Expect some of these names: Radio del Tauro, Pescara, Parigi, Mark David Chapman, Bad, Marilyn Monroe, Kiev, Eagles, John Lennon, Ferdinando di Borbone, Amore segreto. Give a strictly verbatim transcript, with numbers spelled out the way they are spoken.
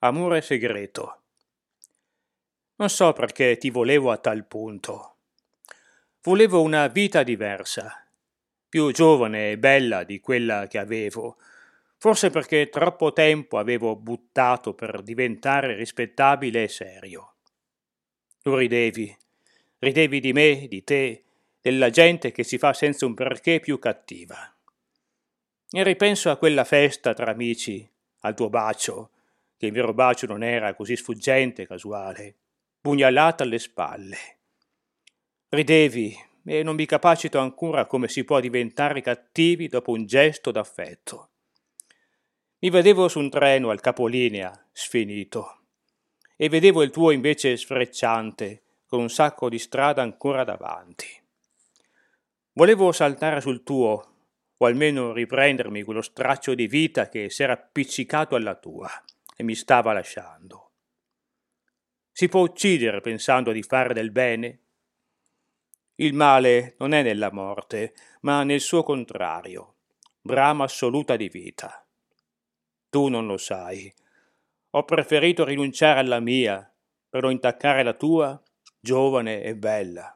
Amore segreto. Non so perché ti volevo a tal punto. Volevo una vita diversa, più giovane e bella di quella che avevo, forse perché troppo tempo avevo buttato per diventare rispettabile e serio. Tu ridevi, ridevi di me, di te, della gente che si fa senza un perché più cattiva. E ripenso a quella festa tra amici, al tuo bacio, che il vero bacio non era così sfuggente e casuale, pugnalata alle spalle. Ridevi, e non mi capacito ancora come si può diventare cattivi dopo un gesto d'affetto. Mi vedevo su un treno al capolinea, sfinito, e vedevo il tuo invece sfrecciante, con un sacco di strada ancora davanti. Volevo saltare sul tuo, o almeno riprendermi quello straccio di vita che s'era appiccicato alla tua e mi stava lasciando. Si può uccidere pensando di fare del bene? Il male non è nella morte, ma nel suo contrario, brama assoluta di vita. Tu non lo sai. Ho preferito rinunciare alla mia per non intaccare la tua, giovane e bella.